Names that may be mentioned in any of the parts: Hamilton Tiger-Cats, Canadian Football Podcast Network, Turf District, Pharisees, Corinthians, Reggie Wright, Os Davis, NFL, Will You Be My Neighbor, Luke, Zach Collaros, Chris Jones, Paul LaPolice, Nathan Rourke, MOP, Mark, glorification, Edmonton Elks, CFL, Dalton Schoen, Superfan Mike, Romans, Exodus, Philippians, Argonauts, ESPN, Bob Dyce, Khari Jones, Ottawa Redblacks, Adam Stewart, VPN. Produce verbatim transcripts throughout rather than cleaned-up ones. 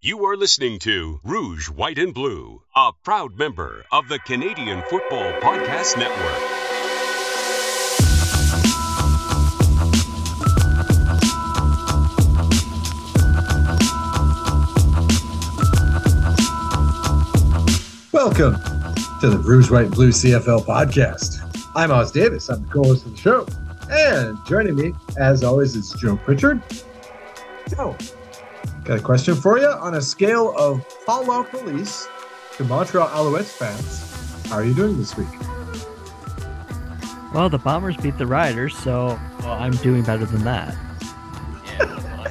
You are listening to Rouge, White and Blue, a proud member of the Canadian Football Podcast Network. Welcome to the Rouge, White and Blue C F L Podcast. I'm Os Davis. I'm the co-host of the show. And joining me, as always, is Joe Pritchard. Joe, got a question for you. On a scale of Paul LaPolice to Montreal Alouettes fans, how are you doing this week? Well, the Bombers beat the Riders, so well, I'm doing better than that. Yeah,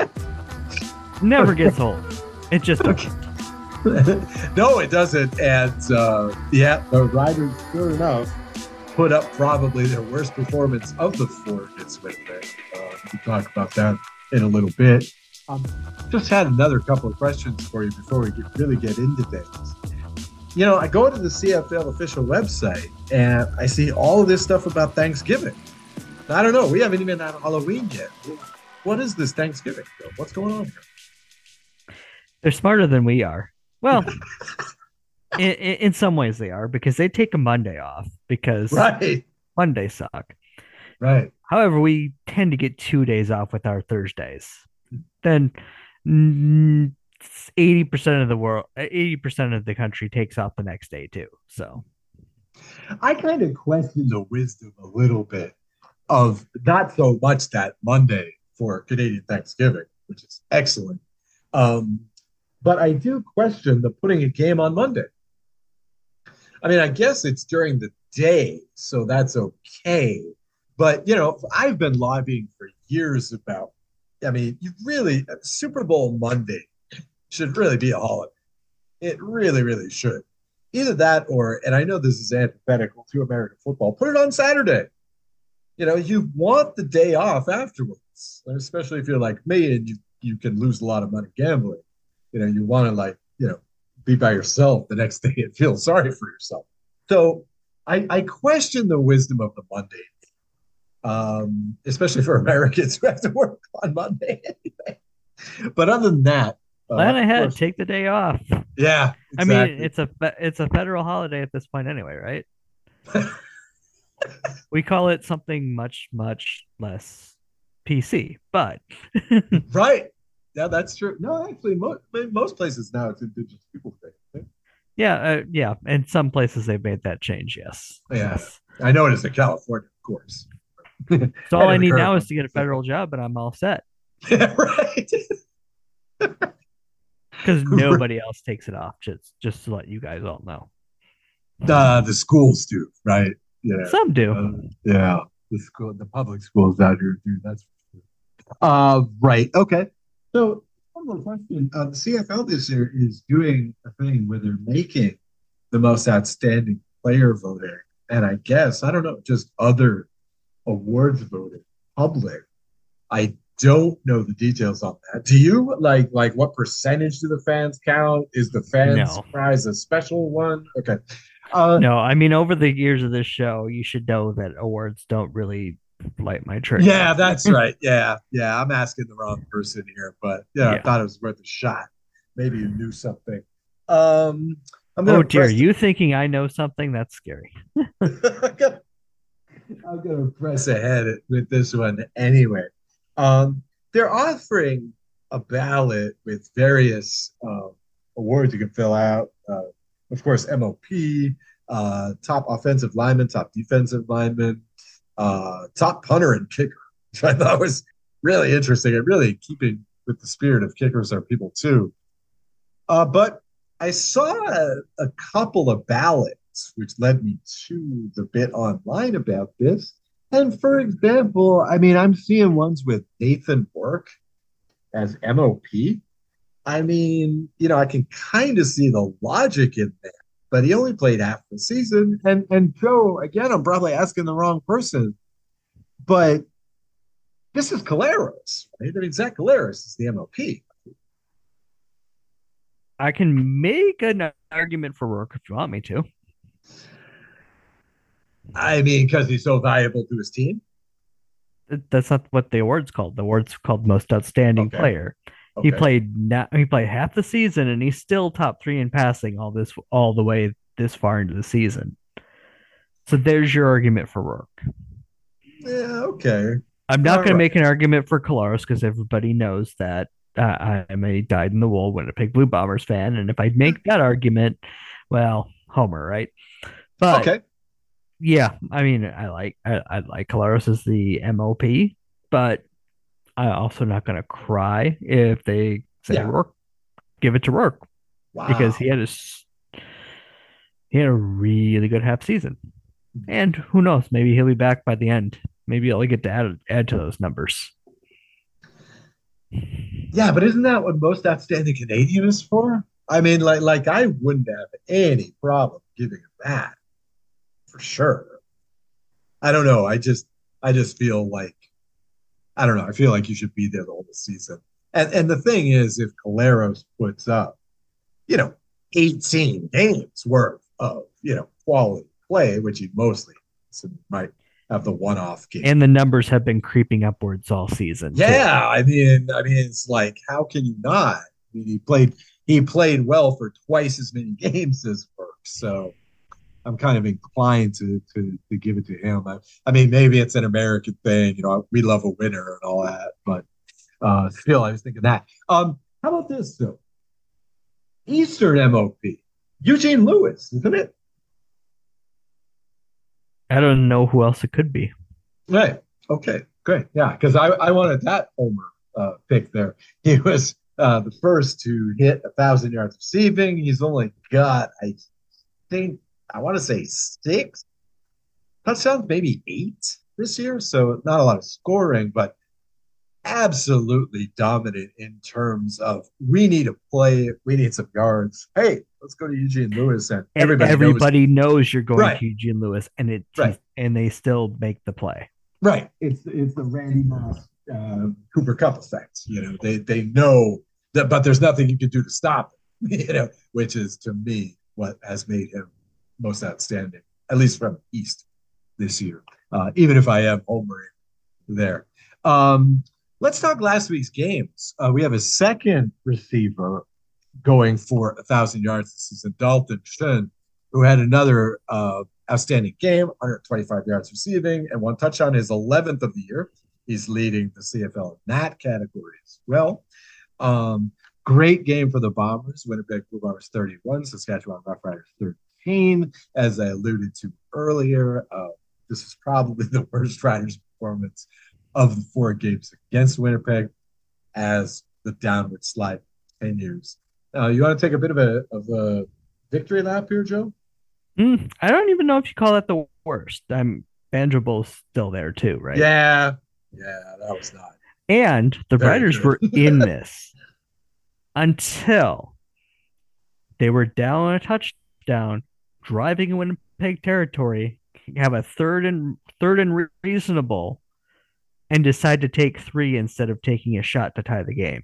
awesome. Never okay. gets old. It just okay. doesn't. No, it doesn't. And uh, yeah, the Riders, sure enough, put up probably their worst performance of the four against Winnipeg. Uh, we'll talk about that in a little bit. Um, just had another couple of questions for you before we get, really get into things. You know, I go to the C F L official website and I see all of this stuff about Thanksgiving. I don't know. We haven't even had Halloween yet. What is this Thanksgiving, though? What's going on here? They're smarter than we are. Well, in, in some ways they are, because they take a Monday off because right. Mondays suck. Right. However, we tend to get two days off with our Thursdays. Then eighty percent of the world, eighty percent of the country takes off the next day too. So I kind of question the wisdom a little bit of not so much that Monday for Canadian Thanksgiving, which is excellent. Um, But I do question the putting a game on Monday. I mean, I guess it's during the day, so that's okay. But, you know, I've been lobbying for years about, I mean, you really, Super Bowl Monday should really be a holiday. It really, really should. Either that or, and I know this is antithetical to American football, put it on Saturday. You know, you want the day off afterwards, especially if you're like me and you, you can lose a lot of money gambling. You know, you want to, like, you know, be by yourself the next day and feel sorry for yourself. So I, I question the wisdom of the Monday, um, especially for Americans who have to work on Monday anyway. But other than that, plan uh, ahead, take the day off. Yeah, exactly. I mean, it's a it's a federal holiday at this point anyway, right? We call it something much much less P C, but right. Yeah, that's true. No, actually, most, most places now it's Indigenous Peoples Day. Right? Yeah, uh, yeah, and some places they've made that change. Yes. Yeah, yes. I know it is in California, of course. So all I need now is to get a federal job, and I'm all set. Yeah, right. Because nobody else takes it off. Just, just to let you guys all know. Uh, the schools do, right? Yeah, some do. Uh, yeah, the school, the public schools out here do. That's for sure. Uh, right. Okay. So, one more question. Uh, the C F L this year is doing a thing where they're making the most outstanding player voting, and I guess, I don't know, just other awards voting public. I don't know the details on that. Do you? Like, like what percentage do the fans count? Is the fans no. prize a special one? Okay. Uh, no, I mean, over the years of this show, you should know that awards don't really light my trigger. Yeah, that's right. Yeah, yeah. I'm asking the wrong person here, but yeah, yeah. I thought it was worth a shot. Maybe you knew something. Um, I'm gonna oh dear, press... you thinking I know something? That's scary. I'm gonna press ahead with this one anyway. Um, they're offering a ballot with various uh, awards you can fill out. Uh, of course, M O P, uh, top offensive lineman, top defensive lineman. Uh, top punter and kicker, which I thought was really interesting and really keeping with the spirit of kickers are people too. Uh, but I saw a, a couple of ballots, which led me to the bit online about this. And for example, I mean, I'm seeing ones with Nathan Rourke as M O P. I mean, you know, I can kind of see the logic in that. But he only played half the season. And and Joe, again, I'm probably asking the wrong person, but this is Collaros, right? I mean, Zach Collaros is the M O P. I can make an argument for Rourke if you want me to. I mean, because he's so valuable to his team? That's not what the award's called. The award's called Most Outstanding okay. Player. Okay. He played not, he played half the season, and he's still top three in passing all this all the way this far into the season. So there's your argument for Rourke. Yeah, okay. I'm not going right. to make an argument for Collaros because everybody knows that uh, I'm a dyed-in-the-wool Winnipeg Blue Bombers fan, and if I make that argument, well, Homer, right? But okay. Yeah, I mean, I like I, I like Collaros as the M O P, but I'm also not going to cry if they say yeah. Rourke, give it to Rourke, wow. because he had a he had a really good half season, and who knows, maybe he'll be back by the end. Maybe I'll get to add add to those numbers. Yeah, but isn't that what most outstanding Canadian is for? I mean, like like I wouldn't have any problem giving him that for sure. I don't know. I just I just feel like I don't know. I feel like you should be there the whole season. And and the thing is, if Collaros puts up, you know, eighteen games worth of you know quality play, which he mostly might. Of the one-off game, and the numbers have been creeping upwards all season. Yeah, too. I mean, I mean, it's like, how can you not? I mean, he played, he played well for twice as many games as Burke. So, I'm kind of inclined to to, to give it to him. I, I mean, maybe it's an American thing, you know. We love a winner and all that, but uh, still, I was thinking that. Um, how about this though? Eastern M O P, Eugene Lewis, isn't it? I don't know who else it could be. Right. Okay. Great. Yeah. Because I, I wanted that Homer uh, pick there. He was uh, the first to hit a thousand yards receiving. He's only got, I think, I want to say six touchdowns, maybe eight this year. So not a lot of scoring, but absolutely dominant in terms of we need to play, we need some yards. Hey, let's go to Eugene Lewis, and, and everybody, everybody knows, knows you're going right. to Eugene Lewis, and it right. and they still make the play. Right, it's it's the Randy Moss uh, Cooper Cup effect. You know, they they know that, but there's nothing you can do to stop it. You know, which is to me what has made him most outstanding, at least from East this year. Uh, even if I am Homer there. Um, Let's talk last week's games. Uh, we have a second receiver going for one thousand yards this season, Dalton Schoen, who had another uh, outstanding game, one hundred twenty-five yards receiving, and one touchdown, his eleventh of the year. He's leading the C F L in that category as well. Um, great game for the Bombers. Winnipeg Blue Bombers thirty-one, Saskatchewan Roughriders thirteen. As I alluded to earlier, uh, this is probably the worst Riders performance of the four games against Winnipeg as the downward slide continues. Uh, you want to take a bit of a, of a victory lap here, Joe? Mm, I don't even know if you call that the worst. I'm Banjo Bowl's still there too, right? Yeah. Yeah, that was not. And the Riders were in this until they were down a touchdown, driving in Winnipeg territory, have a third and third and reasonable, and decide to take three instead of taking a shot to tie the game.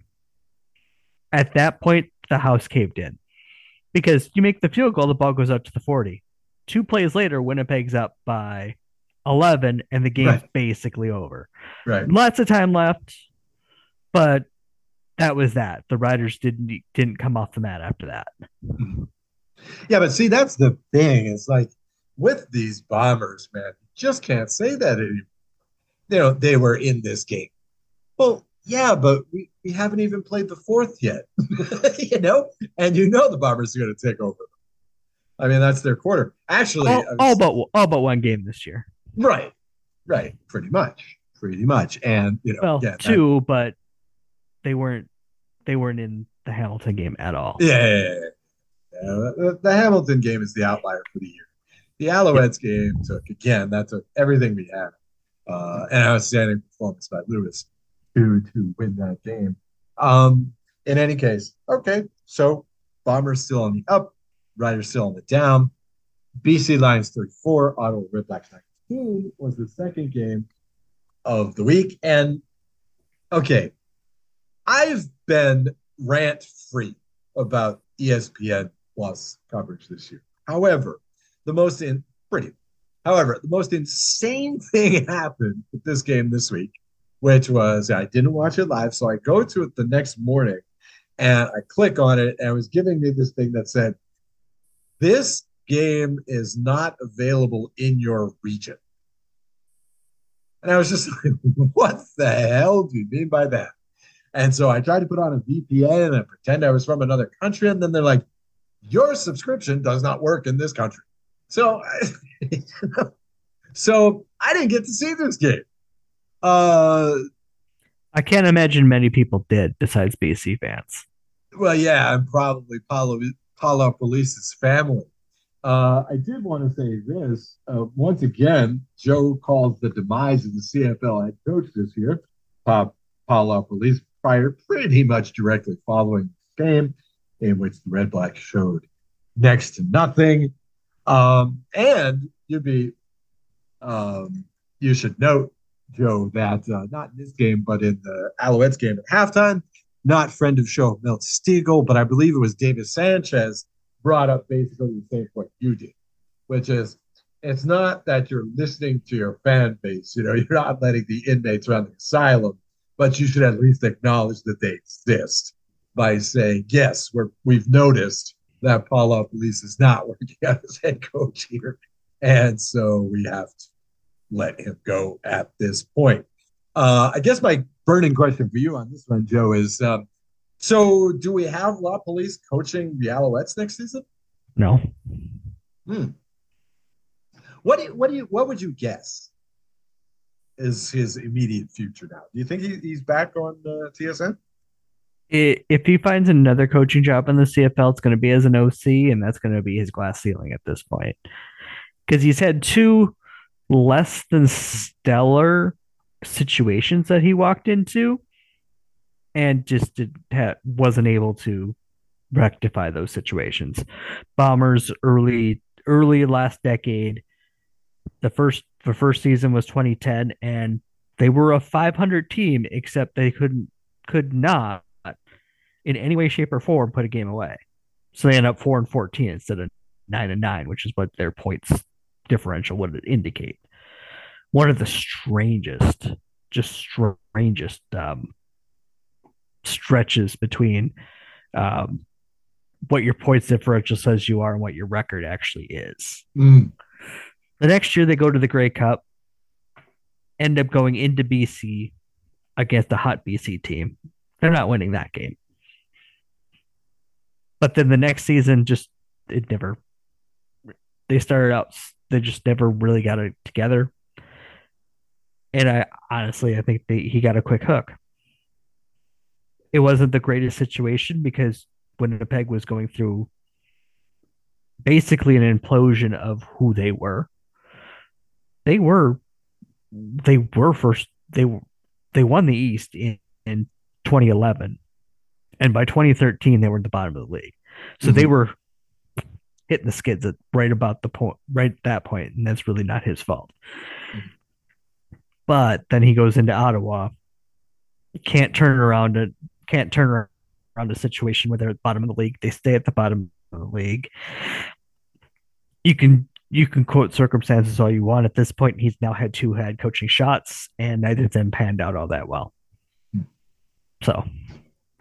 At that point, the house caved in. Because you make the field goal, the ball goes out to the forty. Two plays later, Winnipeg's up by eleven, and the game's right. basically over. Right. Lots of time left, but that was that. The Riders didn't didn't come off the mat after that. Yeah, but see, that's the thing. It's like, with these Bombers, man, you just can't say that anymore. You know, they were in this game. Well, yeah, but we, we haven't even played the fourth yet, you know? And you know the Bombers are going to take over. I mean, that's their quarter. Actually, all, was, all, but, all but one game this year. Right, right, pretty much, pretty much. And, you know, well, yeah, two, that, but they weren't they weren't in the Hamilton game at all. Yeah, yeah, yeah. yeah the, the Hamilton game is the outlier for the year. The Alouettes yeah. game took, again, that took everything we had. Uh, an outstanding performance by Lewis to to win that game. Um, in any case, okay, so Bombers still on the up, Riders still on the down. B C Lions thirty-four, Ottawa Redblacks nineteen was the second game of the week. And, okay, I've been rant-free about E S P N Plus coverage this year. However, the most in pretty However, the most insane thing happened with this game this week, which was I didn't watch it live. So I go to it the next morning and I click on it, and it was giving me this thing that said, this game is not available in your region. And I was just like, what the hell do you mean by that? And so I tried to put on a V P N and pretend I was from another country. And then they're like, your subscription does not work in this country. So I, so I didn't get to see this game. Uh, I can't imagine many people did besides B C fans. Well, yeah, and probably Paul LaPolice's family. Uh, I did want to say this. Uh, once again, Joe calls the demise of the C F L head coach this year, Paul LaPolice, fired pretty much directly following the game, in which the Red Blacks showed next to nothing. Um, and you'd be, um, you should note, Joe, that uh, not in this game, but in the Alouettes game at halftime, not friend of show Milt Stegall, but I believe it was Davis Sanchez brought up basically the same point you did, which is it's not that you're listening to your fan base. You know, you're not letting the inmates around the asylum, but you should at least acknowledge that they exist by saying, yes, we're, we've noticed that Paul LaPolice is not working out as head coach here, and so we have to let him go at this point. Uh, I guess my burning question for you on this one, Joe, is um, so do we have LaPolice coaching the Alouettes next season? No. Hmm. What do you, what do you, what would you guess is his immediate future now? Do you think he, he's back on uh, T S N? If he finds another coaching job in the C F L, it's going to be as an O C, and that's going to be his glass ceiling at this point. Because he's had two less than stellar situations that he walked into and just did ha- wasn't able to rectify those situations. Bombers early early last decade, the first the first season was twenty ten, and they were a five hundred team, except they couldn't could not in any way, shape, or form put a game away. So they end up four and fourteen instead of nine and nine, which is what their points differential would indicate. One of the strangest, just strangest um, stretches between um, what your points differential says you are and what your record actually is. Mm. The next year they go to the Grey Cup, end up going into B C against the hot B C team. They're not winning that game. But then the next season, just it never. They started out, they just never really got it together. And I honestly, I think they, he got a quick hook. It wasn't the greatest situation because Winnipeg was going through basically an implosion of who they were. They were, they were first. They they won the East in, in twenty eleven. And by twenty thirteen, they were at the bottom of the league. So mm-hmm. they were hitting the skids at right about the point, right at that point, and that's really not his fault. Mm-hmm. But then he goes into Ottawa, can't turn around a can't turn around a situation where they're at the bottom of the league. They stay at the bottom of the league. You can you can quote circumstances all you want. At this point, he's now had two head coaching shots, and neither of them panned out all that well. So.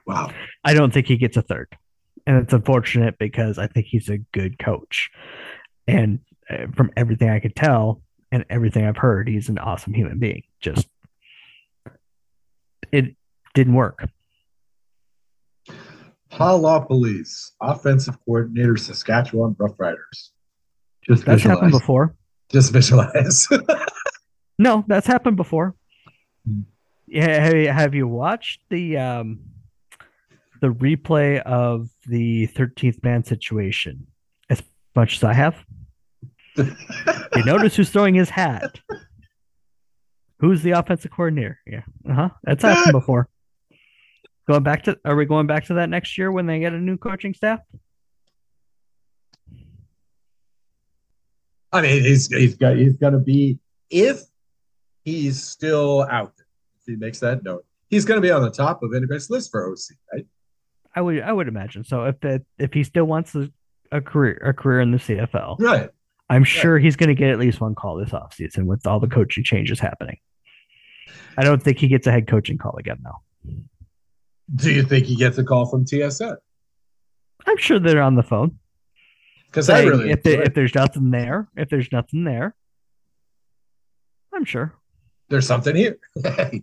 Wow. I don't think he gets a third. And it's unfortunate because I think he's a good coach. And from everything I could tell and everything I've heard, he's an awesome human being. Just it didn't work. Paul LaPolice, offensive coordinator, Saskatchewan Roughriders. Just that's visualize. Happened before. Just visualize. No, that's happened before. Yeah, have you watched the um, the replay of the thirteenth man situation as much as I have? You notice who's throwing his hat. Who's the offensive coordinator? Yeah. Uh-huh. That's happened before. Going back to, are we going back to that next year when they get a new coaching staff? I mean, he's, he's got, he's going to be, if he's still out, if he makes that note, he's going to be on the top of anybody's list for O C, right? I would, I would imagine. So if that, if he still wants a, a career, a career in the C F L, right? I'm sure right. He's going to get at least one call this offseason with all the coaching changes happening. I don't think he gets a head coaching call again, though. Do you think he gets a call from T S N? I'm sure they're on the phone. Because I really, if, they, if there's nothing there, if there's nothing there, I'm sure there's something here.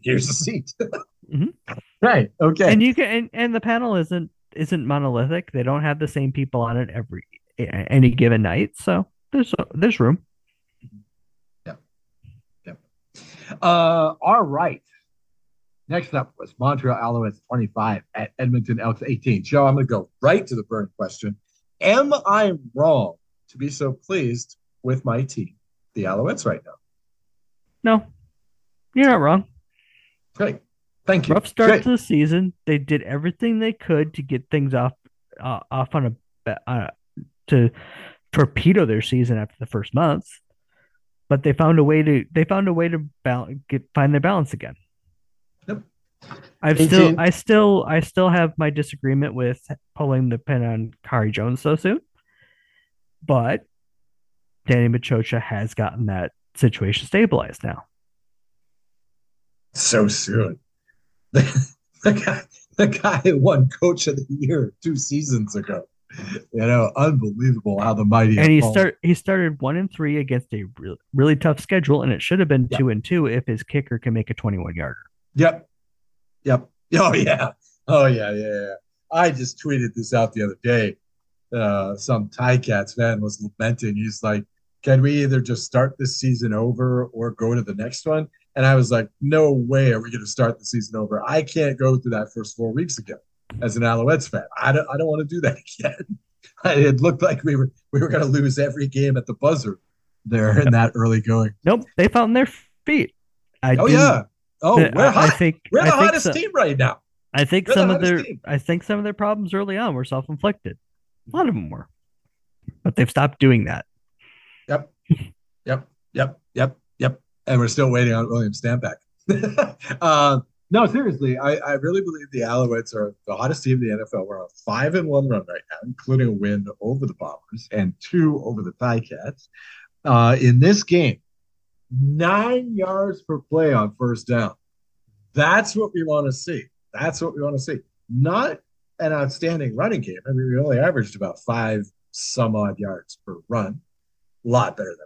Here's a seat. Mm-hmm. Right. Okay. And you can, and, and the panel isn't isn't monolithic. They don't have the same people on it every any given night. So there's there's room. Yeah. Yeah. Uh, all right. Next up was Montreal Alouettes twenty-five at Edmonton Elks eighteen. Joe, I'm going to go right to the burn question. Am I wrong to be so pleased with my team, the Alouettes, right now? No, you're not wrong. Great. Thank you. Rough start Great. to the season. They did everything they could to get things off uh, off on a uh, to torpedo their season after the first month, but they found a way to they found a way to balance, get find their balance again. Yep. I've eighteen. still, I still, I still have my disagreement with pulling the pin on Khari Jones so soon, but Danny Maciocia has gotten that situation stabilized now. So soon, the, the guy, the guy won Coach of the Year two seasons ago. You know, unbelievable how the mighty. And he start he started one and three against a really, really tough schedule, and it should have been yep. two and two if his kicker can make a twenty-one yarder. Yep. Yep. Oh, yeah. Oh, yeah, yeah, yeah. I just tweeted this out the other day. Uh, some Tiger-Cats fan was lamenting. He's like, can we either just start this season over or go to the next one? And I was like, no way are we going to start the season over. I can't go through that first four weeks again as an Alouettes fan. I don't, I don't want to do that again. It looked like we were we were going to lose every game at the buzzer there in that early going. Nope. They found their feet. I oh, didn't. yeah. Oh, we're hot. I think we're the think hottest so. team right now. I think we're some the of their team. I think some of their problems early on were self-inflicted. A lot of them were, but they've stopped doing that. Yep, yep, yep, yep, yep. And we're still waiting on William Stanback. uh, no, seriously, I, I really believe the Alouettes are the hottest team in the N F L. We're on a five and one run right now, including a win over the Bombers and two over the Tiger-Cats. Uh, in this game. Nine yards per play on first down. That's what we want to see. That's what we want to see. Not an outstanding running game. I mean, we only averaged about five some odd yards per run. A lot better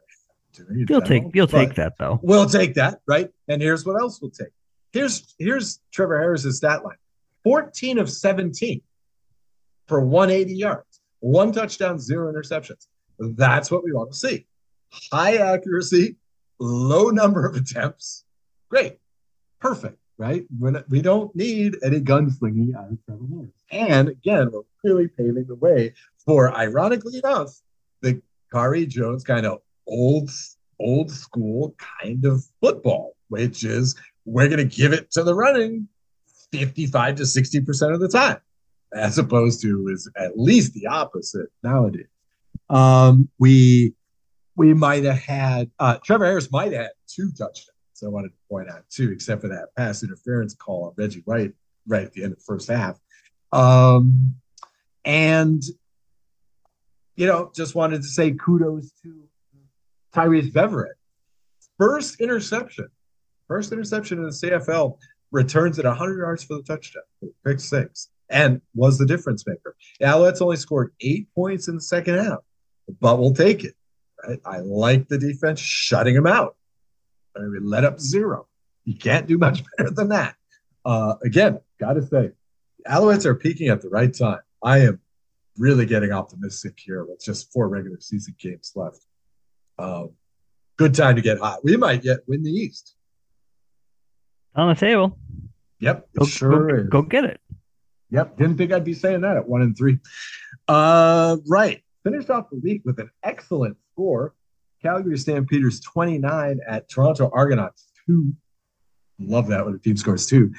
than we do. You'll take, you'll take that, though. We'll take that, right? And here's what else we'll take. Here's here's Trevor Harris's stat line. fourteen of seventeen for one hundred eighty yards. One touchdown, zero interceptions. That's what we want to see. High accuracy. Low number of attempts. Great. Perfect, right? We're not, we don't need any gunslinging out of Trevor Harris. And again, we're clearly paving the way for, ironically enough, the Khari Jones kind of old, old school kind of football, which is we're going to give it to the running fifty-five to sixty percent of the time, as opposed to is at least the opposite nowadays. Um, we... We might have had uh, Trevor Harris might have had two touchdowns. I wanted to point out too, except for that pass interference call on Reggie Wright right at the end of the first half. Um, and you know, just wanted to say kudos to Tyrice Beverette. First interception, first interception in the C F L, returns at one hundred yards for the touchdown, pick six, and was the difference maker. The Alouettes only scored eight points in the second half, but we'll take it. I like the defense shutting them out. I mean, we let up zero. You can't do much better than that. Uh, again, got to say, the Alouettes are peaking at the right time. I am really getting optimistic here with just four regular season games left. Um, good time to get hot. We might yet win the East. On the table. Yep, it go, sure go, is. Go get it. Yep, didn't think I'd be saying that at one and three. Uh, right. Finished off the week with an excellent score. Calgary Stampeders twenty-nine at Toronto Argonauts two. Love that when a team scores two.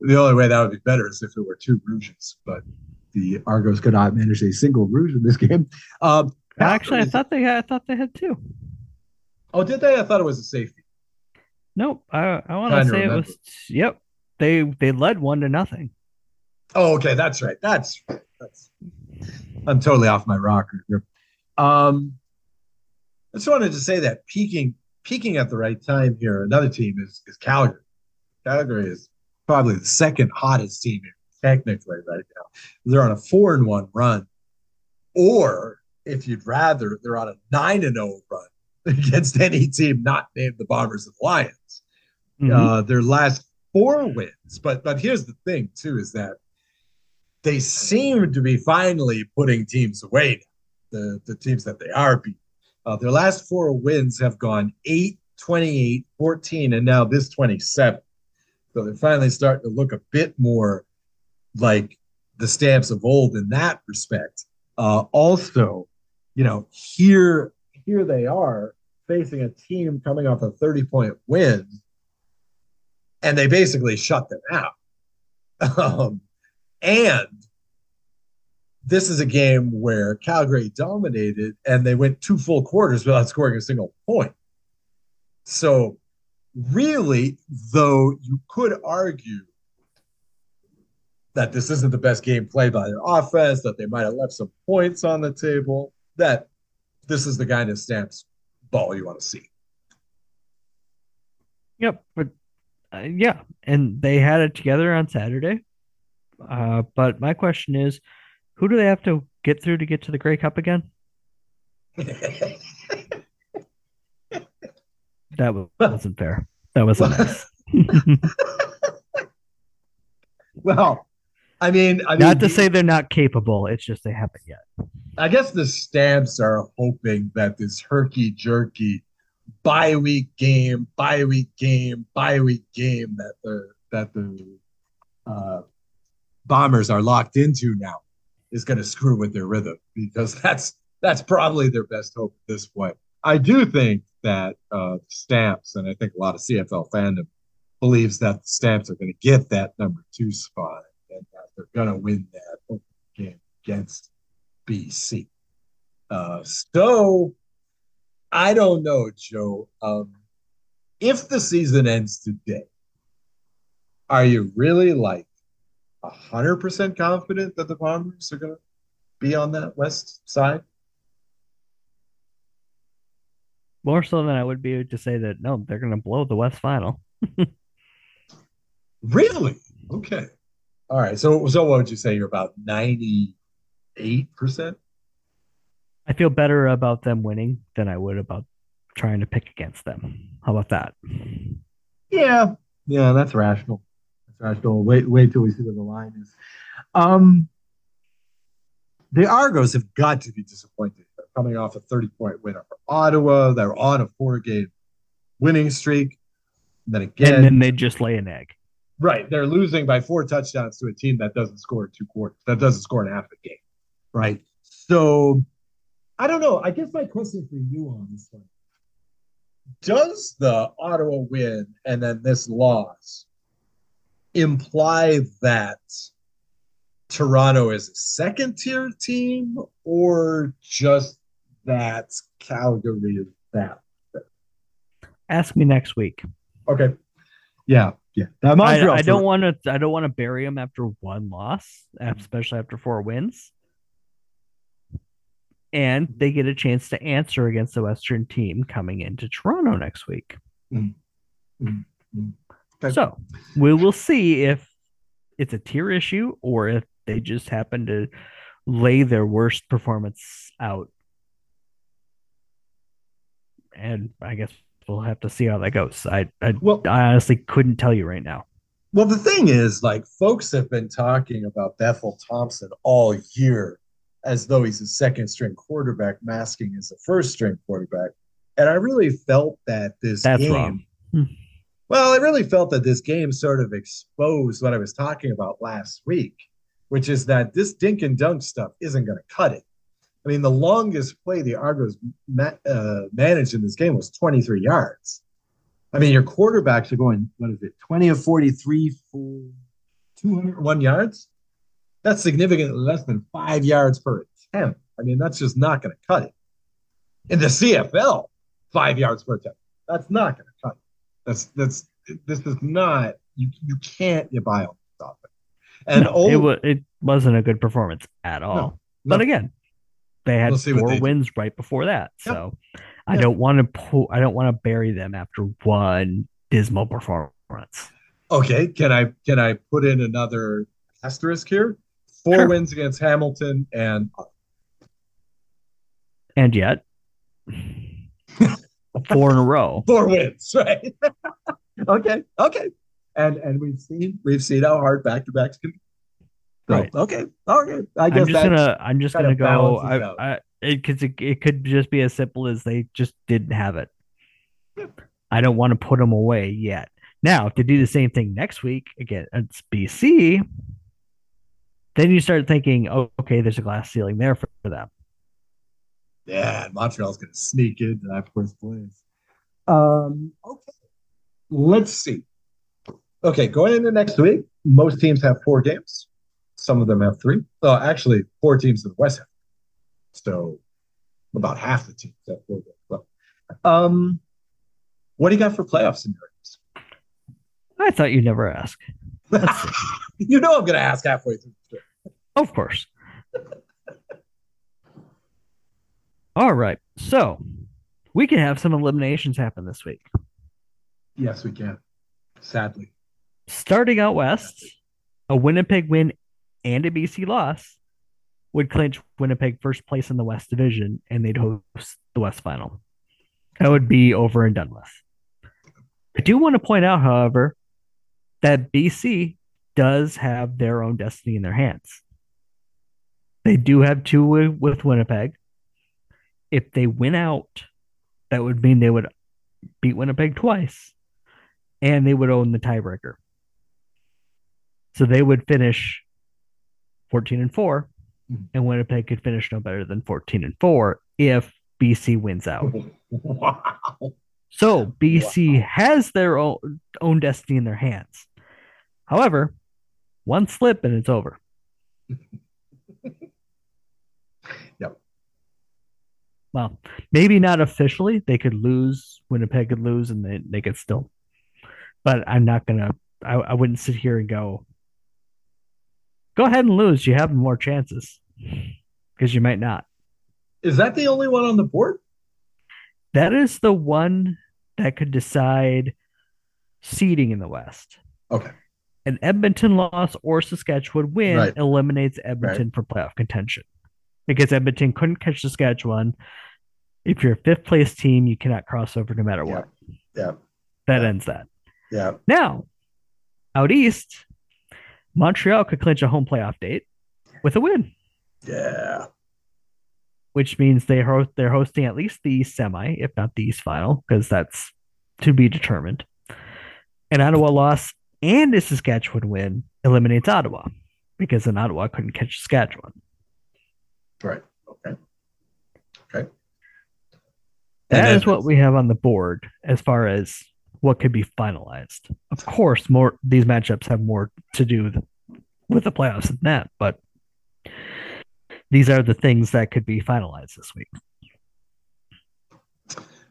The only way that would be better is if there were two Rouges, but the Argos could not manage a single Rouge in this game. Um, Actually, I thought they had, I thought they had two. Oh, did they? I thought it was a safety. Nope. I, I want to say remember. it was. Yep. They they led one to nothing. Oh, okay. That's right. That's right. That's. I'm totally off my rocker here. Um, I just wanted to say that peaking peaking at the right time here, another team is, is Calgary. Calgary is probably the second hottest team technically right now. They're on a four and one run, or if you'd rather, they're on a nine and zero run against any team not named the Bombers and Lions. Mm-hmm. Uh, their last four wins, but but here's the thing too is that they seem to be finally putting teams away now, the the teams that they are beating. Uh, their last four wins have gone eight, twenty-eight, fourteen, and now this twenty-seven. So they're finally starting to look a bit more like the Stamps of old in that respect. Uh, also, you know, here, here they are facing a team coming off a thirty-point win, and they basically shut them out. Um, and this is a game where Calgary dominated, and they went two full quarters without scoring a single point. So really, though, you could argue that this isn't the best game played by their offense, that they might have left some points on the table, that this is the kind of Stamps ball you want to see. Yep. But, uh, yeah. And they had it together on Saturday. Uh, but my question is, who do they have to get through to get to the Grey Cup again? That wasn't fair. That wasn't nice. Well, I mean, I mean, not to say they're not capable. It's just they haven't yet. I guess the Stamps are hoping that this herky-jerky bye-week game, bye-week game, bye-week game that the that the uh, Bombers are locked into now is going to screw with their rhythm, because that's that's probably their best hope at this point. I do think that uh, Stamps, and I think a lot of C F L fandom believes that the Stamps are going to get that number two spot and that they're going to win that open game against B C. Uh, so I don't know, Joe. Um, if the season ends today, are you really like one hundred percent confident that the Bombers are going to be on that west side? More so than I would be to say that, no, they're going to blow the West Final. Really? Okay. All right. So, so what would you say? You're about ninety-eight percent? I feel better about them winning than I would about trying to pick against them. How about that? Yeah. Yeah, that's rational. That's rational. Wait, wait till we see what the line is. Um, the Argos have got to be disappointed. They're coming off a thirty-point win over Ottawa. They're on a four-game winning streak. Then again, and then they just lay an egg. Right. They're losing by four touchdowns to a team that doesn't score two quarters, that doesn't score in half a game. Right. So I don't know. I guess my question for you on this one, does the Ottawa win and then this loss imply that Toronto is a second tier team, or just that Calgary is that? Ask me next week. Okay. Yeah. Yeah. That I, I don't want to, I don't want to bury them after one loss, especially after four wins. And they get a chance to answer against the Western team coming into Toronto next week. Mm-hmm. Okay. So we will see if it's a tier issue or if they just happen to lay their worst performance out. And I guess we'll have to see how that goes. I I, well, I honestly couldn't tell you right now. Well, the thing is, like, folks have been talking about Bethel Thompson all year as though he's a second-string quarterback masking as a first-string quarterback. And I really felt that this That's game... Wrong. Well, I really felt that this game sort of exposed what I was talking about last week, which is that this dink and dunk stuff isn't going to cut it. I mean, the longest play the Argos ma- uh, managed in this game was twenty-three yards. I mean, your quarterbacks are going, what is it, twenty of forty-three for two hundred one yards? That's significantly less than five yards per attempt. I mean, that's just not going to cut it. In the C F L, five yards per attempt. That's not going to cut it. That's, that's, this is not, you, you can't get by on this topic. And no, old, it, w- it wasn't a good performance at all. No, but no. Again, they had we'll four they wins do. right before that, yep. so yep. I don't want to. Po- I don't want to bury them after one dismal performance. Okay, can I can I put in another asterisk here? Four sure. wins against Hamilton and and yet four in a row. Four wins, right? okay, okay, and and we've seen we've seen how hard back to backs can be. So, right. Okay. Okay. I guess I'm just that's gonna. I'm just gonna go. I, I, it could. It, it could just be as simple as they just didn't have it. Yep. I don't want to put them away yet. Now, to do the same thing next week again, it's B C. Then you start thinking, oh, okay, there's a glass ceiling there for, for them. Yeah, Montreal's gonna sneak into that first place. Um. Okay. Let's see. Okay, going into next week, most teams have four games. Some of them have three. Oh, actually, four teams in the West have. So about half the teams have four games. Um, what do you got for playoff scenarios? I thought you'd never ask. You know I'm going to ask halfway through the show. Of course. All right. So we can have some eliminations happen this week. Yes, we can. Sadly. Starting out west, Sadly. a Winnipeg win and a B C loss would clinch Winnipeg first place in the West Division, and they'd host the West Final. That would be over and done with. I do want to point out, however, that B C does have their own destiny in their hands. They do have two with Winnipeg. If they win out, that would mean they would beat Winnipeg twice, and they would own the tiebreaker. So they would finish fourteen and four, and Winnipeg could finish no better than fourteen and four if B C wins out. Wow. So B C wow. has their own, own destiny in their hands. However, one slip and it's over. Yep. Well, maybe not officially. They could lose. Winnipeg could lose, and they, they could still. But I'm not going to, I wouldn't sit here and go, Go ahead and lose. You have more chances because you might not. Is that the only one on the board? That is the one that could decide seeding in the West. Okay. An Edmonton loss or Saskatchewan win right. eliminates Edmonton right. for playoff contention because Edmonton couldn't catch Saskatchewan. If you're a fifth place team, you cannot cross over no matter yeah. what. Yeah. That yeah. ends that. Yeah. Now, out east, Montreal could clinch a home playoff date with a win. Yeah. Which means they host, they're hosting at least the East semi, if not the East final, because that's to be determined. An Ottawa loss and a Saskatchewan win eliminates Ottawa, because an Ottawa couldn't catch Saskatchewan. Right. Okay. Okay. That is what we have on the board as far as what could be finalized. Of course, more these matchups have more to do with, with the playoffs than that, but these are the things that could be finalized this week.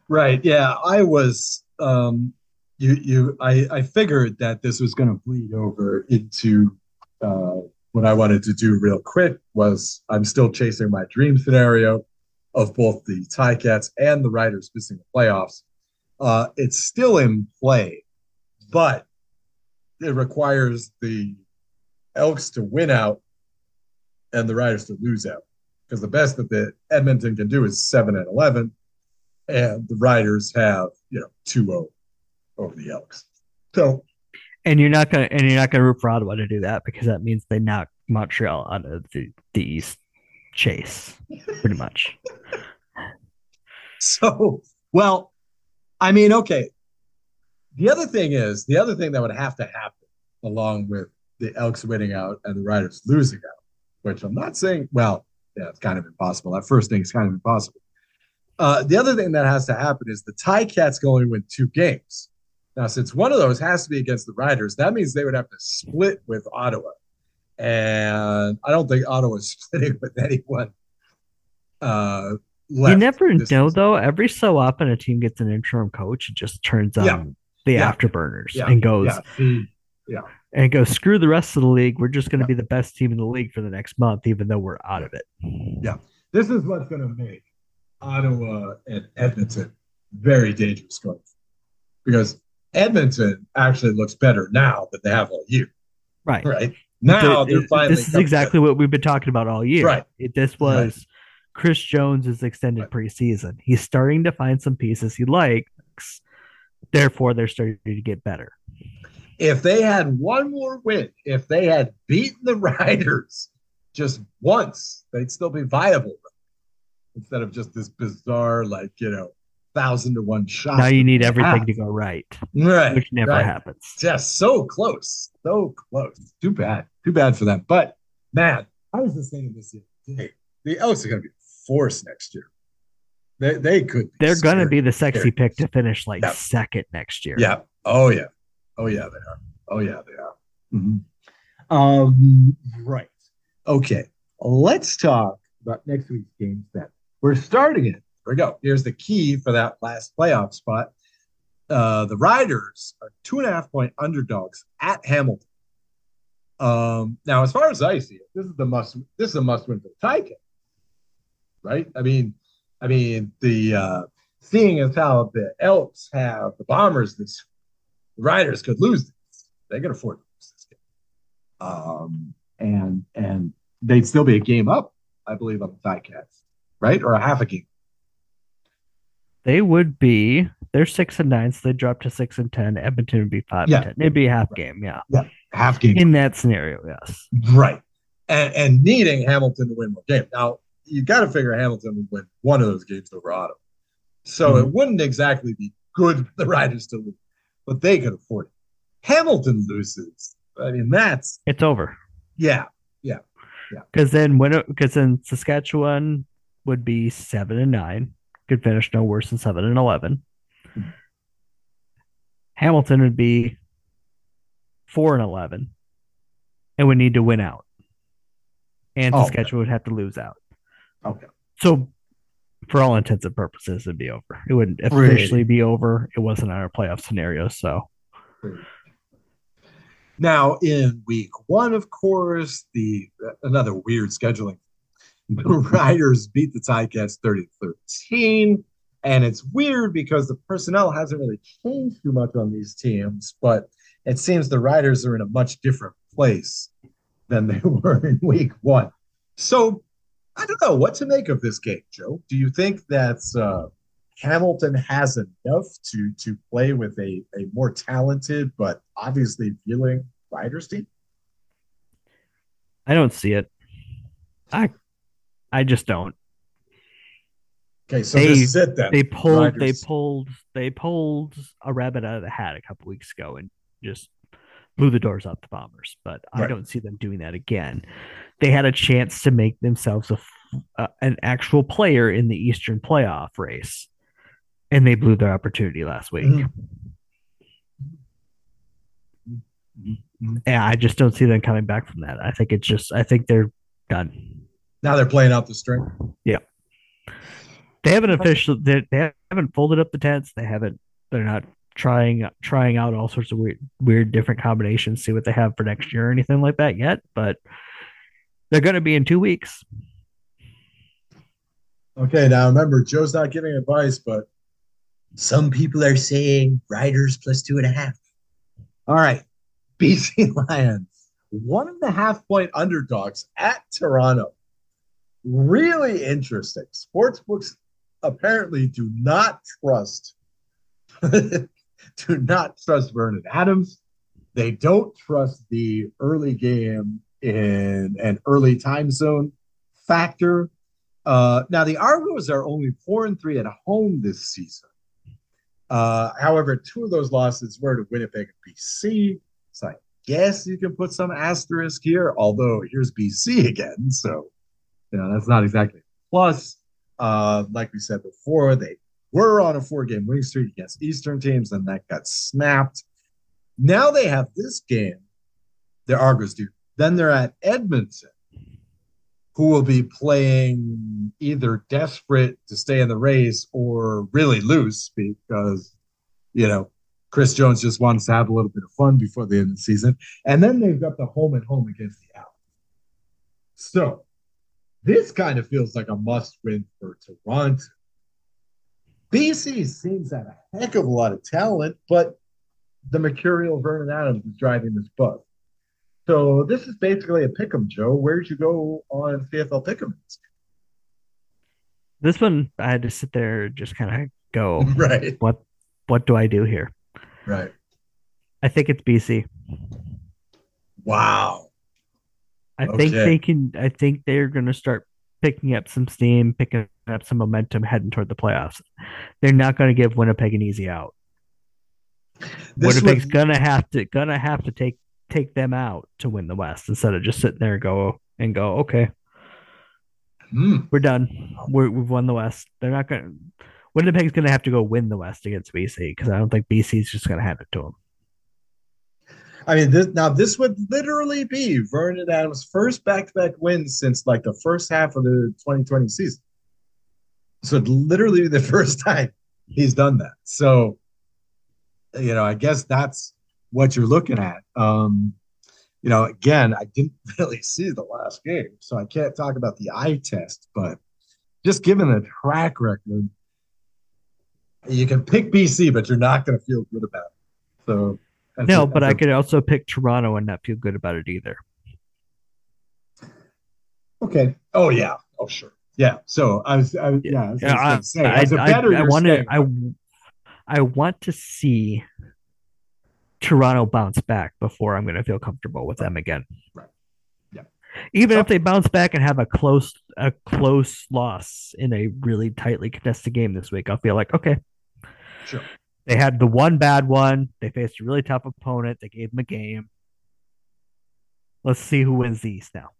Right. Yeah. I was, um, you, you, I, I figured that this was going to bleed over into uh, what I wanted to do real quick was I'm still chasing my dream scenario of both the Ticats and the Riders missing the playoffs. Uh, it's still in play, but it requires the Elks to win out and the Riders to lose out because the best that the Edmonton can do is seven and eleven, and the Riders have, you know, two oh over the Elks. So, and you're not gonna and you're not gonna root for Ottawa to do that because that means they knock Montreal out of the, the East chase, pretty much. So, well. I mean, okay, the other thing is, the other thing that would have to happen along with the Elks winning out and the Riders losing out, which I'm not saying, well, yeah, it's kind of impossible. That first thing is kind of impossible. Uh, the other thing that has to happen is the Ticats can only win two games. Now, since one of those has to be against the Riders, that means they would have to split with Ottawa. And I don't think Ottawa's splitting with anyone. Uh You never know, though. Every so often, a team gets an interim coach and just turns on yeah. the yeah. afterburners yeah. and goes, yeah. yeah, and goes screw the rest of the league. We're just going to yeah. be the best team in the league for the next month, even though we're out of it. Yeah, this is what's going to make Ottawa and Edmonton very dangerous going, because Edmonton actually looks better now than they have all year. Right. Right. Now the, they're finally. This is exactly what we've been talking about all year. Right. It, this was right. Chris Jones' extended right. preseason. He's starting to find some pieces he likes. Therefore, they're starting to get better. If they had one more win, if they had beaten the Riders just once, they'd still be viable instead of just this bizarre, like, you know, thousand to one shot. Now you need everything half. to go right. Right. Which never right. happens. Just so close. So close. Too bad. Too bad for them. But, man, I was just thinking this year, the Elks are going to be a force next year. They they could be. They're going to be the sexy scared. pick to finish like yep. second next year. Yeah. Oh, yeah. Oh, yeah, they are. Oh, yeah, they are. Mm-hmm. Um, right. Okay. Let's talk about next week's games then. We're starting it. Here we go. Here's the key for that last playoff spot. Uh, the Riders are two and a half point underdogs at Hamilton. Um, now, as far as I see it, this is the must. This is a must win for the Tiger-Cats, right? I mean, I mean the uh, seeing as how the Elks have the Bombers this. The Riders could lose this. They could afford to lose this game. Um, and and they'd still be a game up, I believe, on the Ticats, right? Or a half a game. They would be. They're six and nine, so they drop to six and ten. Edmonton would be five yeah. and ten. It'd be a half right. game, yeah. Yeah, half game. In that scenario, yes. Right. And, and needing Hamilton to win one game. Now, you got to figure Hamilton would win one of those games over Ottawa. So mm-hmm. it wouldn't exactly be good for the Riders to lose. But they could afford it. Hamilton loses. I mean, that's it's over. Yeah, yeah, yeah. Because then, when because then Saskatchewan would be seven and nine, could finish no worse than seven and eleven. Mm-hmm. Hamilton would be four and eleven, and would need to win out, and oh, Saskatchewan okay. would have to lose out. Okay. So, for all intents and purposes, it'd be over. It wouldn't officially really? be over. It wasn't on our playoff scenario. So now in week one, of course, the another weird scheduling. The Riders beat the Ticats thirty to thirteen, and it's weird because the personnel hasn't really changed too much on these teams, but it seems the Riders are in a much different place than they were in week one. So. I don't know what to make of this game, Joe. Do you think that uh, Hamilton has enough to to play with a, a more talented but obviously feeling Riders team? I don't see it. I I just don't. Okay, so they, this is it then. They pulled, Riders. they pulled, they pulled a rabbit out of the hat a couple weeks ago and just blew the doors off the Bombers, but right. I don't see them doing that again. They had a chance to make themselves a, uh, an actual player in the Eastern playoff race, and they blew their opportunity last week. Mm-hmm. And I just don't see them coming back from that. I think it's just, I think they're done. Now they're playing out the string. Yeah. They haven't officially, they, they haven't folded up the tents. They haven't, they're not, trying trying out all sorts of weird weird different combinations, see what they have for next year or anything like that yet, but they're going to be in two weeks. Okay, now remember, Joe's not giving advice, but some people are saying Riders plus two and a half. All right, B C Lions, one and a half point underdogs at Toronto. Really interesting. Sportsbooks apparently do not trust Do not trust Vernon Adams. They don't trust the early game in an early time zone factor. Uh, now, the Argos are only four and three at home this season. Uh, however, two of those losses were to Winnipeg and B C. So I guess you can put some asterisk here, although here's B C again. So, you know, that's not exactly a plus. Uh, like we said before, they We're on a four-game winning streak against Eastern teams, and that got snapped. Now they have this game, the Argos do. Then they're at Edmonton, who will be playing either desperate to stay in the race or really loose because, you know, Chris Jones just wants to have a little bit of fun before the end of the season. And then they've got the home and home against the Alouettes. So this kind of feels like a must-win for Toronto. B C seems to have a heck of a lot of talent, but the mercurial Vernon Adams is driving this bus. So this is basically a pick'em, Joe. Where'd you go on C F L pick'em? This one, I had to sit there and just kind of go, right? What, what do I do here? Right. I think it's B C. Wow. I okay. think they can. I think they're going to start picking up some steam, picking up some momentum, heading toward the playoffs. They're not going to give Winnipeg an easy out. This Winnipeg's one... gonna have to gonna have to take take them out to win the West instead of just sitting there and go and go. Okay, mm. we're done. We're, we've won the West. They're not gonna. Winnipeg's gonna have to go win the West against B C because I don't think B C's just gonna hand it to them. I mean, this now this would literally be Vernon Adams' first back-to-back win since like the first half of the twenty twenty season. So it'd literally be the first time he's done that. So. You know, I guess that's what you're looking at. Um, you know, again, I didn't really see the last game, so I can't talk about the eye test, but just given the track record, you can pick B C, but you're not going to feel good about it. So No, a, but a, I could also pick Toronto and not feel good about it either. Okay. Oh, yeah. Oh, sure. Yeah. So I was, I, yeah, I was yeah, I, say, I, I, better I, I wanted, I I want to see Toronto bounce back before I'm going to feel comfortable with them again. Right. Yeah. Even so, if they bounce back and have a close a close loss in a really tightly contested game this week, I'll feel like, okay. Sure. They had the one bad one. They faced a really tough opponent. They gave them a game. Let's see who wins the East now.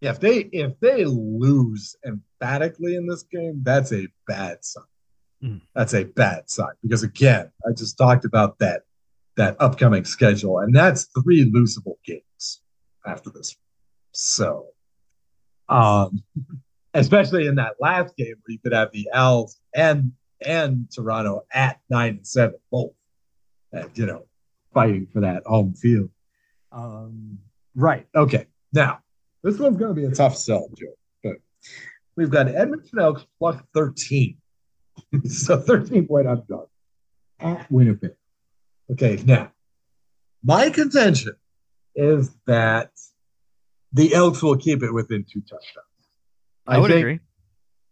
Yeah, if they if they lose emphatically in this game, that's a bad sign. That's a bad sign because, again, I just talked about that that upcoming schedule, and that's three losable games after this. So, um, especially in that last game where you could have the Elves and and Toronto at nine and seven both, and, you know, fighting for that home field. Um, right. Okay. Now, this one's going to be a tough sell, Joe. But we've got Edmonton Elks plus thirteen. So thirteen-point underdog at Winnipeg. Okay, now, my contention is that the Elks will keep it within two touchdowns. I, I would think, agree.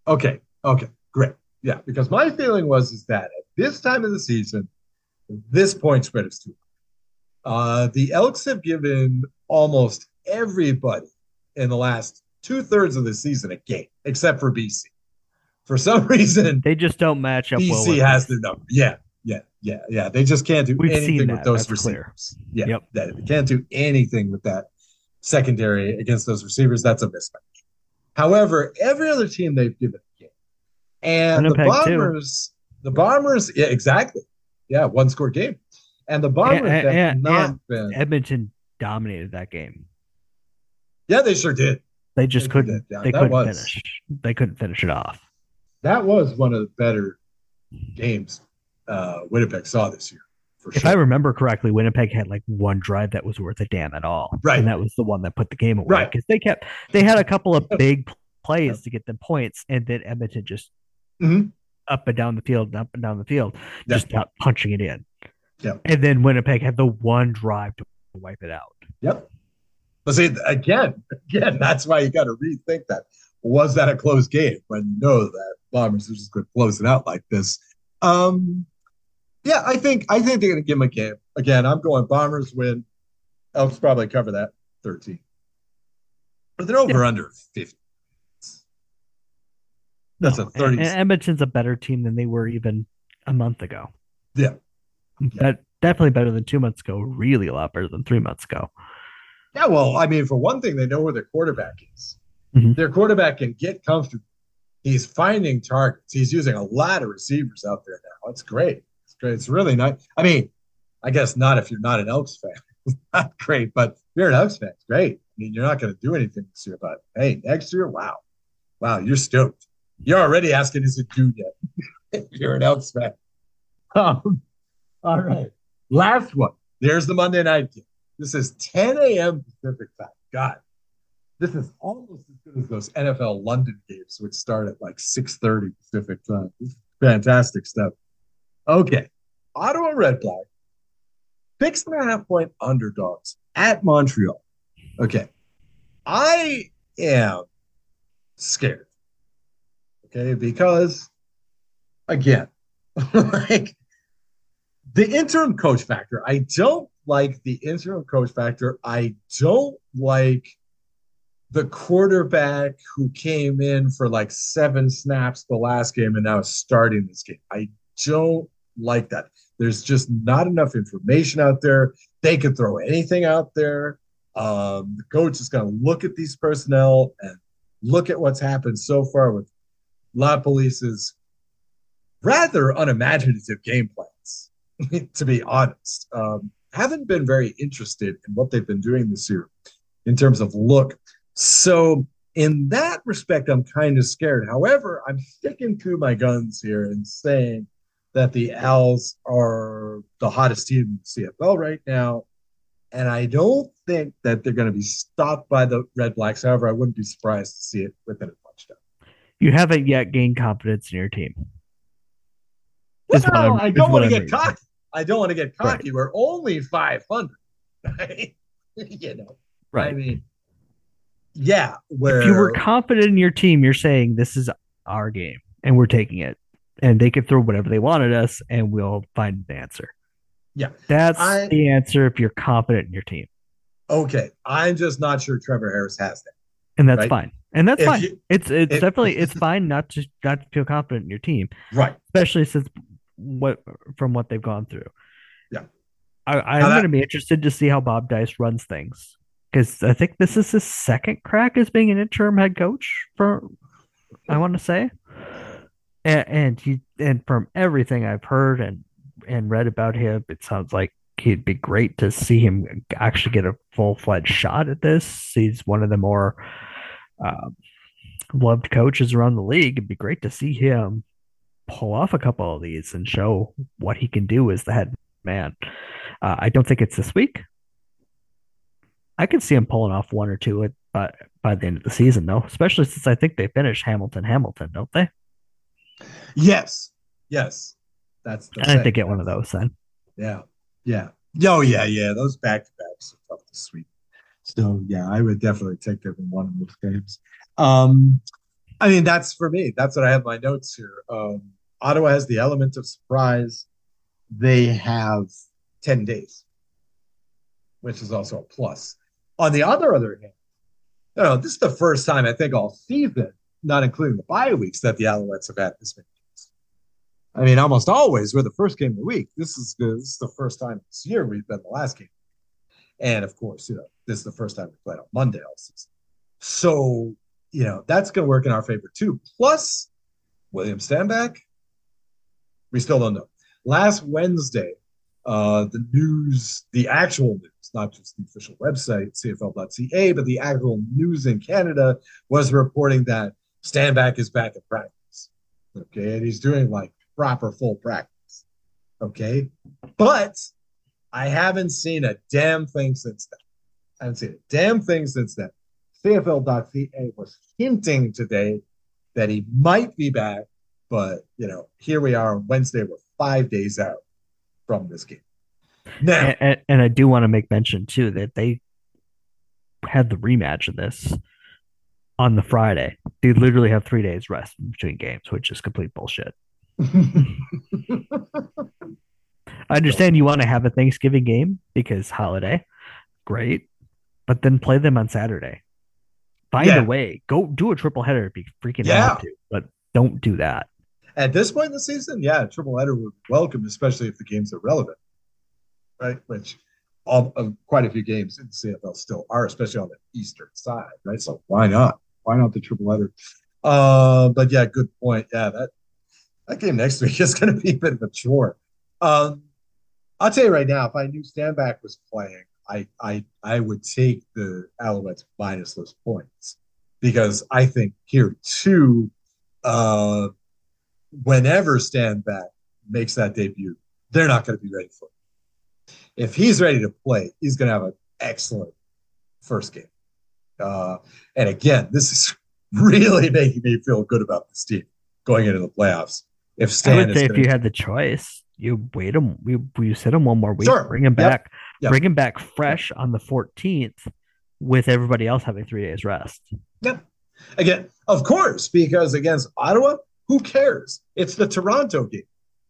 Okay, okay, great. Yeah, because my feeling was is that at this time of the season, this point spread is too high. Uh, the Elks have given almost everybody in the last two-thirds of the season a game, except for B C. For some reason, they just don't match up. B C well with has them. Their number. Yeah, yeah, yeah, yeah. They just can't do We've anything with those That's receivers. Clear. Yeah, yep. that, they can't do anything with that secondary against those receivers. That's a mismatch. However, every other team they've given a game, and Winnipeg the Bombers, too. the Bombers, yeah, exactly, yeah, one score game, and the Bombers and, and, have not and been. Edmonton dominated that game. Yeah, they sure did. They just they couldn't. Yeah, they couldn't was, finish. They couldn't finish it off. That was one of the better games uh, Winnipeg saw this year. For if sure. I remember correctly, Winnipeg had like one drive that was worth a damn at all. Right. And that was the one that put the game away. Right. Because they kept they had a couple of big plays yeah. to get them points, and then Edmonton just mm-hmm. up and down the field, and up and down the field, yeah. just not punching it in. Yep. And then Winnipeg had the one drive to wipe it out. Yep. But see, again, again, that's why you got to rethink that. Was that a close game when you know that Bombers are just going to close it out like this? Um, yeah, I think I think they're going to give them a game. Again, I'm going Bombers win. Elks probably cover that thirteen. But they're over yeah. under fifty. That's no, a thirty. And, and Edmonton's a better team than they were even a month ago. Yeah. yeah. That, definitely better than two months ago. Really a lot better than three months ago. Yeah, well, I mean, for one thing, they know where their quarterback is. Mm-hmm. Their quarterback can get comfortable. He's finding targets. He's using a lot of receivers out there now. It's great. It's great. It's really nice. I mean, I guess not if you're not an Elks fan. It's not great, but if you're an Elks fan, it's great. I mean, you're not going to do anything this year, but hey, next year, wow. Wow, you're stoked. You're already asking, is it due yet? If you're an Elks fan. Um, all right. Last one. There's the Monday night game. This is ten a.m. Pacific time. God. This is almost as good as those N F L London games, which start at like six thirty Pacific time. This is fantastic stuff. Okay. Ottawa Redblacks, six and a half point underdogs at Montreal. Okay. I am scared. Okay. Because, again, like the interim coach factor, I don't like the interim coach factor. I don't like the quarterback who came in for like seven snaps the last game and now is starting this game. I don't like that. There's just not enough information out there. They could throw anything out there. Um, the coach is going to look at these personnel and look at what's happened so far with LaPolice's rather unimaginative game plans, to be honest. Um, haven't been very interested in what they've been doing this year in terms of look. So in that respect, I'm kind of scared. However, I'm sticking to my guns here and saying that the Owls are the hottest team in the C F L right now. And I don't think that they're going to be stopped by the Redblacks. However, I wouldn't be surprised to see it within a touchdown. You haven't yet gained confidence in your team. Well, no, I don't want to get cocky. I don't want to get cocky. Right. We're only five hundred, right? You know, right. I mean, yeah. Where... If you were confident in your team, you're saying this is our game and we're taking it. And they could throw whatever they want at us and we'll find an answer. Yeah. That's I, the answer if you're confident in your team. Okay. I'm just not sure Trevor Harris has that. And that's right? fine. And that's if fine. You, it's it's if, definitely it's fine not to not to feel confident in your team. Right. Especially since what from what they've gone through. Yeah. I, I'm now gonna that, be interested to see how Bob Dyce runs things. Because I think this is his second crack as being an interim head coach for I want to say. And and, he, and from everything I've heard and, and read about him, it sounds like it'd be great to see him actually get a full-fledged shot at this. He's one of the more uh, loved coaches around the league. It'd be great to see him pull off a couple of these and show what he can do as the head man. Uh, I don't think it's this week. I could see him pulling off one or two by, by the end of the season, though, especially since I think they finish Hamilton Hamilton, don't they? Yes, yes, that's. The I have to get one of those then. Yeah, yeah, oh yeah, yeah. Those back to backs are tough to sweep. So yeah, I would definitely take them in one of those games. Um, I mean, that's for me. That's what I have my notes here. Um, Ottawa has the element of surprise. They have ten days, which is also a plus. On the other other hand, you know, this is the first time I think all season, not including the bye weeks, that the Alouettes have had this many games. I mean, almost always we're the first game of the week. This is, this is the first time this year we've been the last game. And, of course, you know, this is the first time we played on Monday all season. So, you know, that's going to work in our favor, too. Plus, William Stanback, we still don't know. Last Wednesday, uh, the news, the actual news, not just the official website, C F L dot C A, but the actual news in Canada was reporting that Stanback is back in practice, okay? And he's doing, like, proper full practice, okay? But I haven't seen a damn thing since then. I haven't seen a damn thing since then. C F L dot C A was hinting today that he might be back, but, you know, here we are on Wednesday. We're five days out from this game. Now, and, and I do want to make mention, too, that they had the rematch of this on the Friday. They literally have three days rest between games, which is complete bullshit. I understand you want to have a Thanksgiving game because holiday, great, but then play them on Saturday. Find yeah. a way. Go do a triple header if you freaking yeah. have to, but don't do that. At this point in the season, yeah, a triple header would be welcome, especially if the games are relevant, right? Which all, uh, quite a few games in the C F L still are, especially on the eastern side, right? So why not? Why not the triple header? Uh, but yeah, good point. Yeah, that that game next week is going to be a bit of a chore. Um, I'll tell you right now, if I knew Stanback was playing, I I I would take the Alouettes minus those points because I think here too, uh, whenever Stanback makes that debut, they're not going to be ready for it. If he's ready to play, he's going to have an excellent first game. Uh, and again, this is really making me feel good about this team going into the playoffs. If Stan I would say is if you to, had the choice, you wait him, you, you sit him one more week, sure. bring him yep. back, yep. bring him back fresh on the fourteenth with everybody else having three days rest. Yep. Again, of course, because against Ottawa, who cares? It's the Toronto game.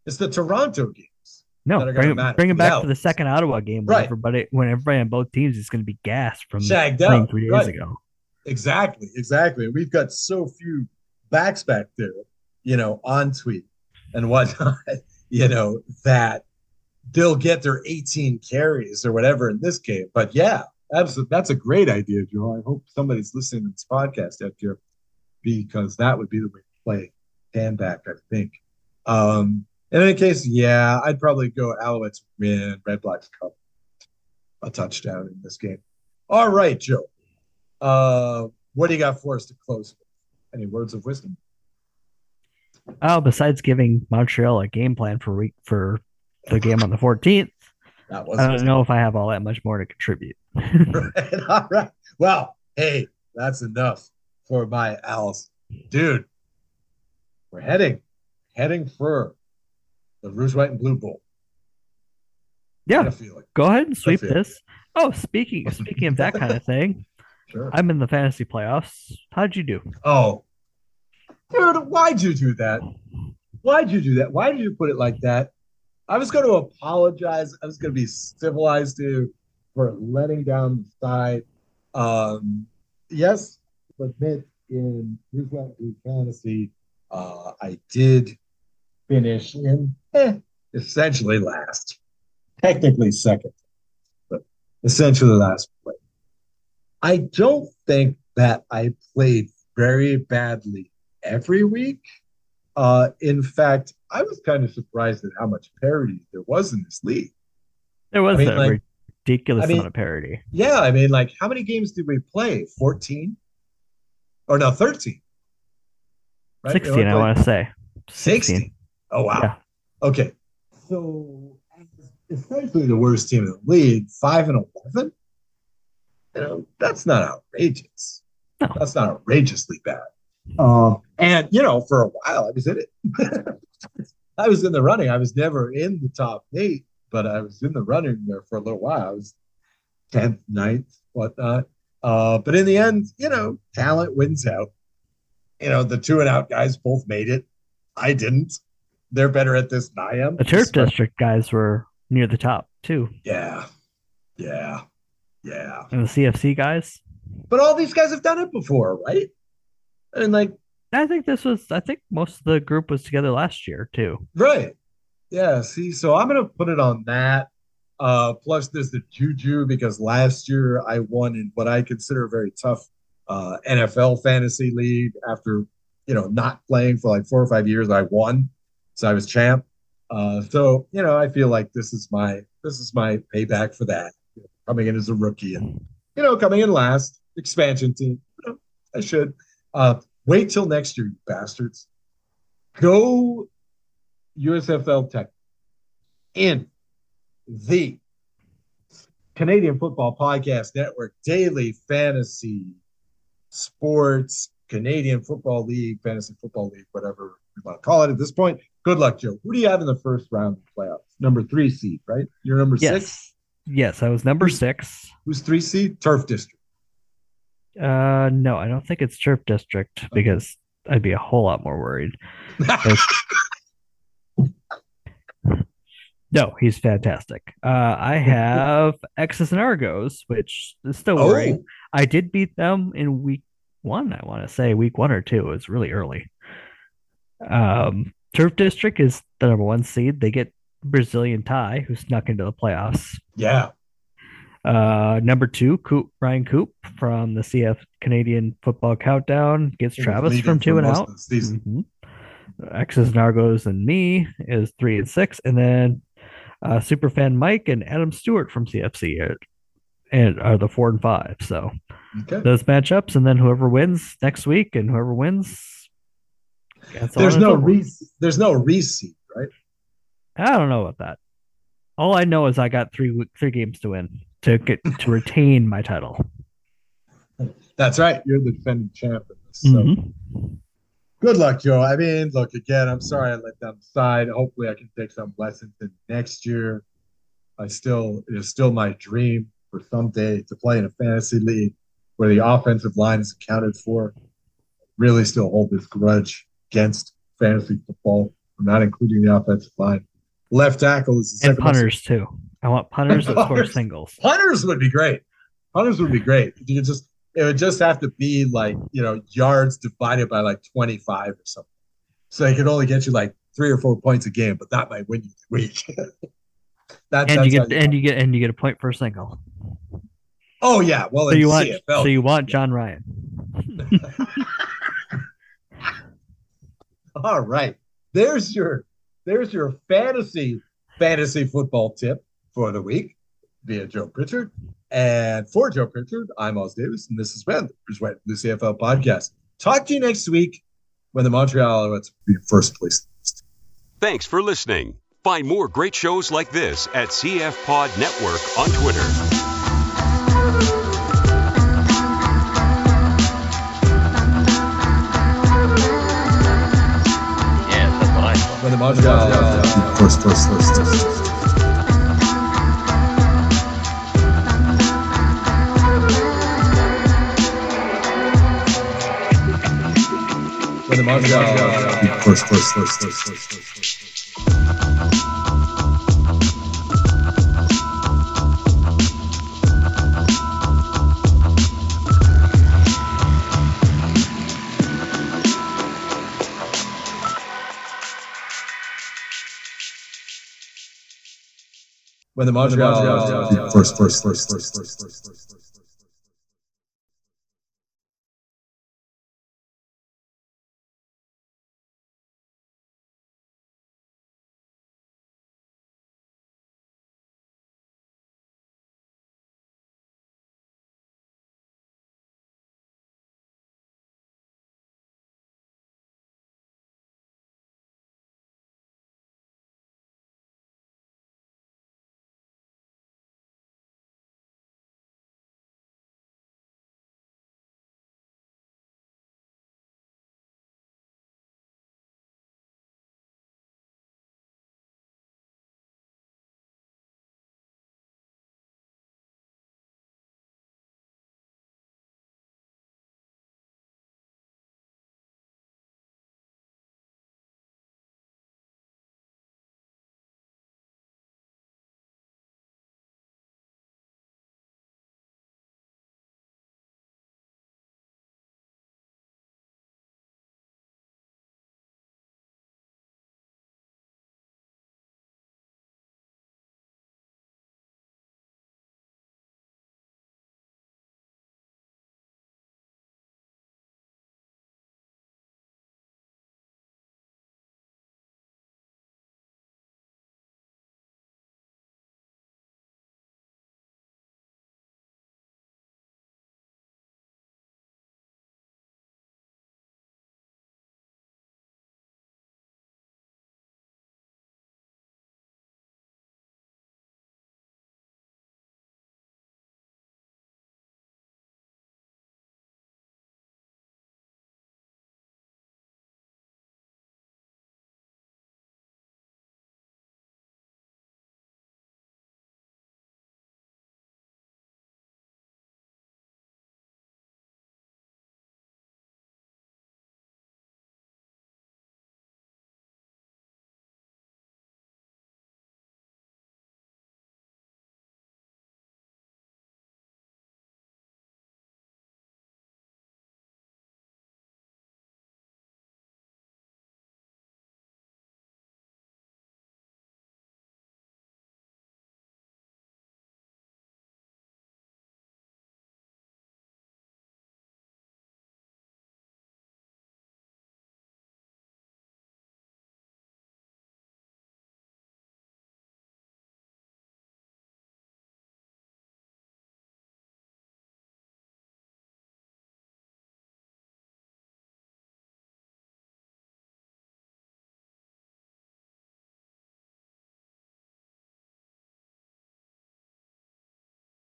It's the Toronto games. No, bring him, bring him back out. to the second Ottawa game. When right. everybody, when everybody on both teams is going to be gassed from Shagged playing out. three days right. ago. Exactly. Exactly. We've got so few backs back there, you know, on tweet and whatnot, you know, that they'll get their eighteen carries or whatever in this game. But yeah, that's a, that's a great idea, Joe. I hope somebody's listening to this podcast out here, because that would be the way to play Stanback, I think. Um, In any case, yeah, I'd probably go Alouettes win, Redblacks Cup, a touchdown in this game. All right, Joe. Uh, what do you got for us to close with? Any words of wisdom? Oh, besides giving Montreal a game plan for week for the game on the fourteenth, that was I don't know if I have all that much more to contribute. Right, all right. Well, hey, that's enough for my Owls. Dude, we're heading, heading for the Rouge, White, and Blue Bowl. Yeah, go ahead and sweep this. Oh, speaking speaking of that kind of thing, sure. I'm in the fantasy playoffs. How'd you do? Oh, dude, why'd you do that? Why'd you do that? Why did you put it like that? I was going to apologize. I was going to be civilized to for letting down the side. Um, yes, admit in Rouge, White, and Blue fantasy, uh, I did finish in eh, essentially last, technically second, but essentially last place. I don't think that I played very badly every week. Uh, in fact, I was kind of surprised at how much parity there was in this league. There was I mean, a like, ridiculous I mean, amount of parity. Yeah, I mean, like, how many games did we play? fourteen? Or no, thirteen. Right? sixteen, I want to say. sixteen. Oh, wow. Yeah. Okay. So, essentially the worst team in the league, five and eleven? You know, that's not outrageous. No. That's not outrageously bad. Um, and, you know, for a while I was in it. I was in the running. I was never in the top eight, but I was in the running there for a little while. I was tenth, ninth, whatnot. Uh, but in the end, you know, talent wins out. You know, the two and out guys both made it. I didn't. They're better at this than I am. The Turf District guys were near the top, too. Yeah. Yeah. Yeah. And the C F C guys. But all these guys have done it before, right? And like, I think this was, I think most of the group was together last year, too. Right. Yeah. See, so I'm going to put it on that. Uh, plus, there's the juju, because last year I won in what I consider a very tough uh, N F L fantasy league after, you know, not playing for like four or five years. I won. So I was champ. Uh, so, you know, I feel like this is my, this is my payback for that. You know, coming in as a rookie and, you know, coming in last, expansion team. You know, I should uh, wait till next year, you bastards. Go U S F L Tech in the Canadian Football Podcast Network, Daily Fantasy Sports, Canadian Football League, Fantasy Football League, whatever we want to call it at this point. Good luck, Joe. Who do you have in the first round of the playoffs? Number three seed, right? You're number yes. six? Yes, I was number six. Who's three seed? Turf District. Uh, no, I don't think it's Turf District, okay, because I'd be a whole lot more worried. No, he's fantastic. Uh, I have X's and Argos, which is still oh. worrying. I did beat them in week one, I want to say week one or two. It was really early. Um, Turf District is the number one seed. They get Brazilian Tie, who snuck into the playoffs. Yeah. Uh, number two, Coop, Ryan Coop from the C F Canadian Football Countdown gets Travis from Two and Out. Mm-hmm. X's and Argos and me is three and six, and then uh, Superfan Mike and Adam Stewart from C F C are, and are the four and five. So okay, those matchups, and then whoever wins next week, and whoever wins, there's no re- there's no reseed, right? I don't know about that. All I know is I got three three games to win to get to retain my title. That's right. You're the defending champ in this. So. Mm-hmm. Good luck, Joe. I mean, look, again, I'm sorry I let them slide. Hopefully I can take some lessons in next year. I still, it is still my dream for someday to play in a fantasy league where the offensive line is accounted for. I really still hold this grudge against fantasy football. I'm not including the offensive line. Left tackle is the and second punters best. Too. I want punters that score singles. Punters would be great. Punters would be great. You could just it would just have to be like you know yards divided by like twenty-five or something. So it could only get you like three or four points a game, but that might win you the week. that, and you get you and know. you get and you get a point per single. Oh yeah, well so you want C F L, so you want John Ryan. All right, there's your. There's your fantasy fantasy football tip for the week via Joe Pritchard. And for Joe Pritchard, I'm Os Davis, and this has been the Rouge White and Blue C F L podcast. Talk to you next week when the Montreal Alouettes will be in first place. Thanks for listening. Find more great shows like this at C F Pod Network on Twitter. When the Montreal first, first, first, first. When the Montreal first, first, first, first, first, first, first. When the Montreal first, first, first, first, first, first, first, first.